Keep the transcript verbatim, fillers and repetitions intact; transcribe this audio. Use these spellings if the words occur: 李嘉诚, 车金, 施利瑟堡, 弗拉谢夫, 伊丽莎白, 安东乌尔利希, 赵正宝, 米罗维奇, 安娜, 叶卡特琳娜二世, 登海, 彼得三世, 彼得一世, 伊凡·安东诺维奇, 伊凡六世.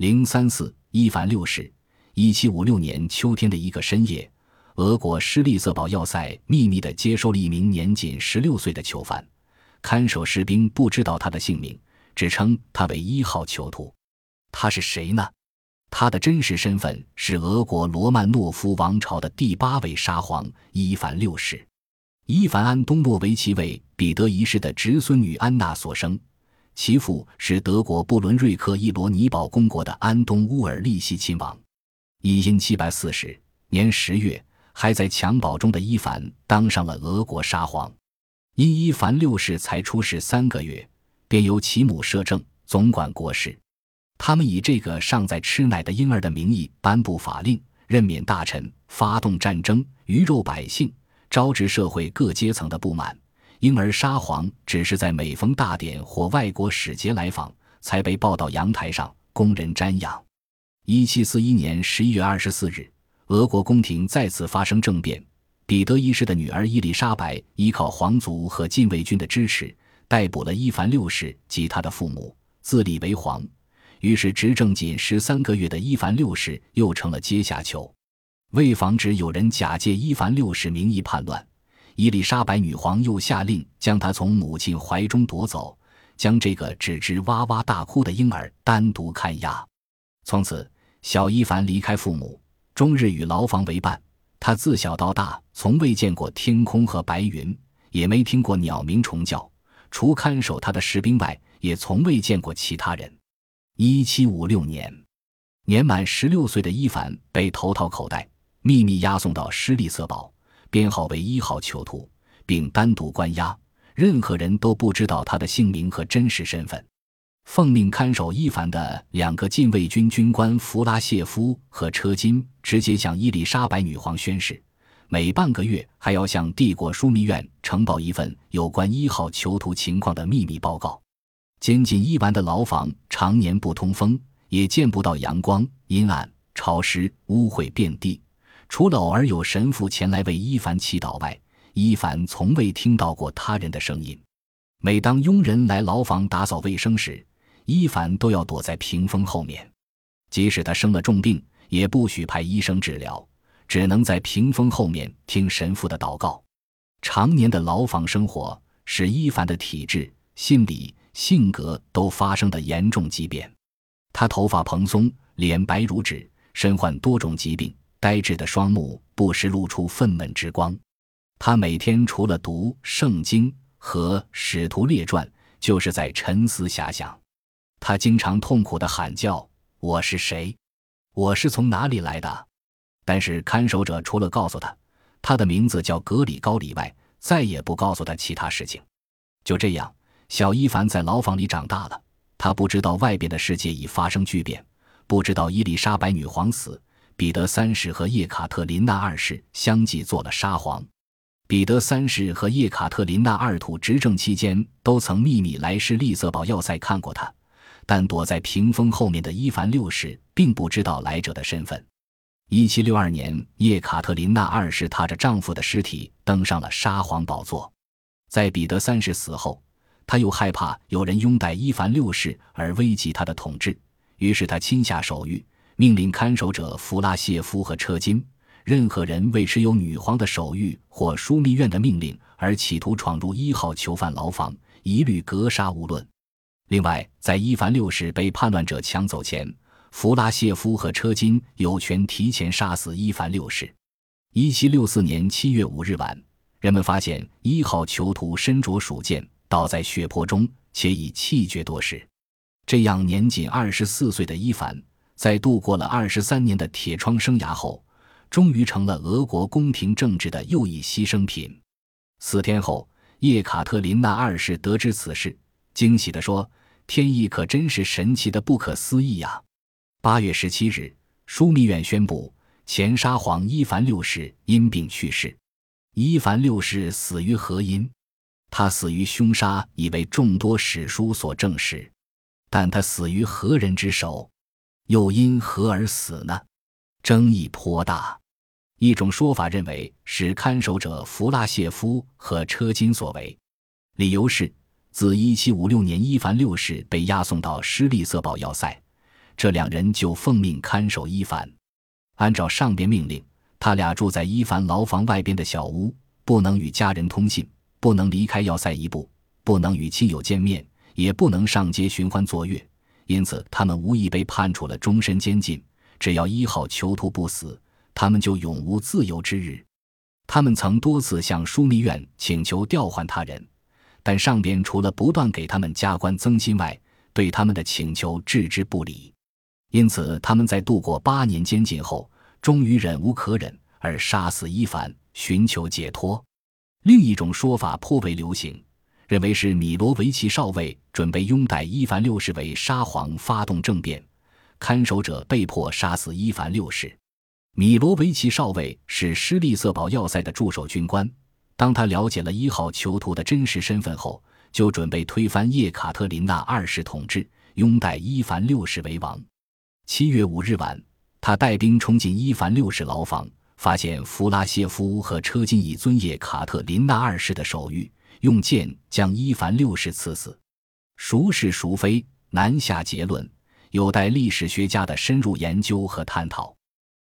零三四伊凡六世，一七五六年秋天的一个深夜，俄国施利瑟堡要塞秘密地接收了一名年仅十六岁的囚犯，看守士兵不知道他的姓名，只称他为一号囚徒。他是谁呢？他的真实身份是俄国罗曼诺夫王朝的第八位沙皇伊凡六世。伊凡·安东诺维奇为彼得一世的侄孙女安娜所生，其父是德国布伦瑞克伊罗尼堡公国的安东乌尔利希亲王。一千七百四十年十月，还在襁褓中的伊凡当上了俄国沙皇。因伊凡六世才出世三个月，便由其母摄政，总管国事。他们以这个尚在吃奶的婴儿的名义颁布法令，任免大臣，发动战争，鱼肉百姓，招致社会各阶层的不满。因而沙皇只是在每逢大典或外国使节来访，才被抱到阳台上供人瞻仰。一七四一年十一月二十四日，俄国宫廷再次发生政变，彼得一世的女儿伊丽莎白依靠皇族和禁卫军的支持，逮捕了伊凡六世及他的父母，自立为皇。于是执政仅十三个月的伊凡六世又成了阶下囚。为防止有人假借伊凡六世名义叛乱，伊丽莎白女皇又下令将她从母亲怀中夺走，将这个只知哇哇大哭的婴儿单独看押。从此，小伊凡离开父母，终日与牢房为伴。他自小到大从未见过天空和白云，也没听过鸟鸣虫叫，除看守他的士兵外，也从未见过其他人。一七五六年，年满十六岁的伊凡被头套口袋秘密押送到施利瑟堡，编号为一号囚徒，并单独关押，任何人都不知道他的姓名和真实身份。奉命看守伊凡的两个禁卫军军官弗拉谢夫和车金直接向伊丽莎白女皇宣誓，每半个月还要向帝国枢密院呈报一份有关一号囚徒情况的秘密报告。监禁伊凡的牢房常年不通风，也见不到阳光，阴暗潮湿，污秽遍地。除了偶尔有神父前来为伊凡祈祷外，伊凡从未听到过他人的声音。每当佣人来牢房打扫卫生时，伊凡都要躲在屏风后面。即使他生了重病，也不许派医生治疗，只能在屏风后面听神父的祷告。常年的牢房生活使伊凡的体质、心理、性格都发生了严重疾变。他头发蓬松，脸白如纸，身患多种疾病，呆滞的双目不时露出愤懑之光。他每天除了读《圣经》和《使徒列传》，就是在沉思遐想。他经常痛苦地喊叫：我是谁？我是从哪里来的？但是看守者除了告诉他他的名字叫格里高里外，再也不告诉他其他事情。就这样，小伊凡在牢房里长大了。他不知道外边的世界已发生巨变，不知道伊丽莎白女皇死，彼得三世和叶卡特琳娜二世相继做了沙皇。彼得三世和叶卡特琳娜二土执政期间都曾秘密来施利瑟堡要塞看过他，但躲在屏风后面的伊凡六世并不知道来者的身份。一七六二年，叶卡特琳娜二世踏着丈夫的尸体登上了沙皇宝座。在彼得三世死后，他又害怕有人拥戴伊凡六世而危及他的统治，于是他亲下手谕，命令看守者弗拉谢夫和车金，任何人为持有女皇的手谕或枢密院的命令而企图闯入一号囚犯牢房，一律格杀勿论。另外，在伊凡六世被叛乱者抢走前，弗拉谢夫和车金有权提前杀死伊凡六世。一七六四年七月五日晚，人们发现一号囚徒身着鼠箭，倒在血泊中，且已气绝多时。这样年仅二十四岁的伊凡，在度过了二十三年的铁窗生涯后，终于成了俄国宫廷政治的又一牺牲品。四天后，叶卡特琳娜二世得知此事，惊喜地说：天意可真是神奇的不可思议呀！八月十七日，枢密院宣布前沙皇伊凡六世因病去世。伊凡六世死于何因？他死于凶杀已为众多史书所证实，但他死于何人之手？又因何而死呢？争议颇大。一种说法认为是看守者弗拉谢夫和车金所为，理由是自一七五六年伊凡六世被押送到施利瑟堡要塞，这两人就奉命看守伊凡。按照上边命令，他俩住在伊凡牢房外边的小屋，不能与家人通信，不能离开要塞一步，不能与亲友见面，也不能上街寻欢作乐。因此他们无疑被判处了终身监禁，只要一号囚徒不死，他们就永无自由之日。他们曾多次向枢密院请求调换他人，但上边除了不断给他们加官增薪外，对他们的请求置之不理。因此他们在度过八年监禁后，终于忍无可忍而杀死伊凡，寻求解脱。另一种说法颇为流行，认为是米罗维奇少尉准备拥戴伊凡六世为沙皇发动政变，看守者被迫杀死伊凡六世。米罗维奇少尉是施利瑟堡要塞的驻守军官，当他了解了一号囚徒的真实身份后，就准备推翻叶卡特琳娜二世统治，拥戴伊凡六世为王。七月五日晚，他带兵冲进伊凡六世牢房，发现弗拉谢夫和车金已遵叶卡特琳娜二世的手谕，用剑将伊凡六世刺死。孰是孰非，难下结论，有待历史学家的深入研究和探讨。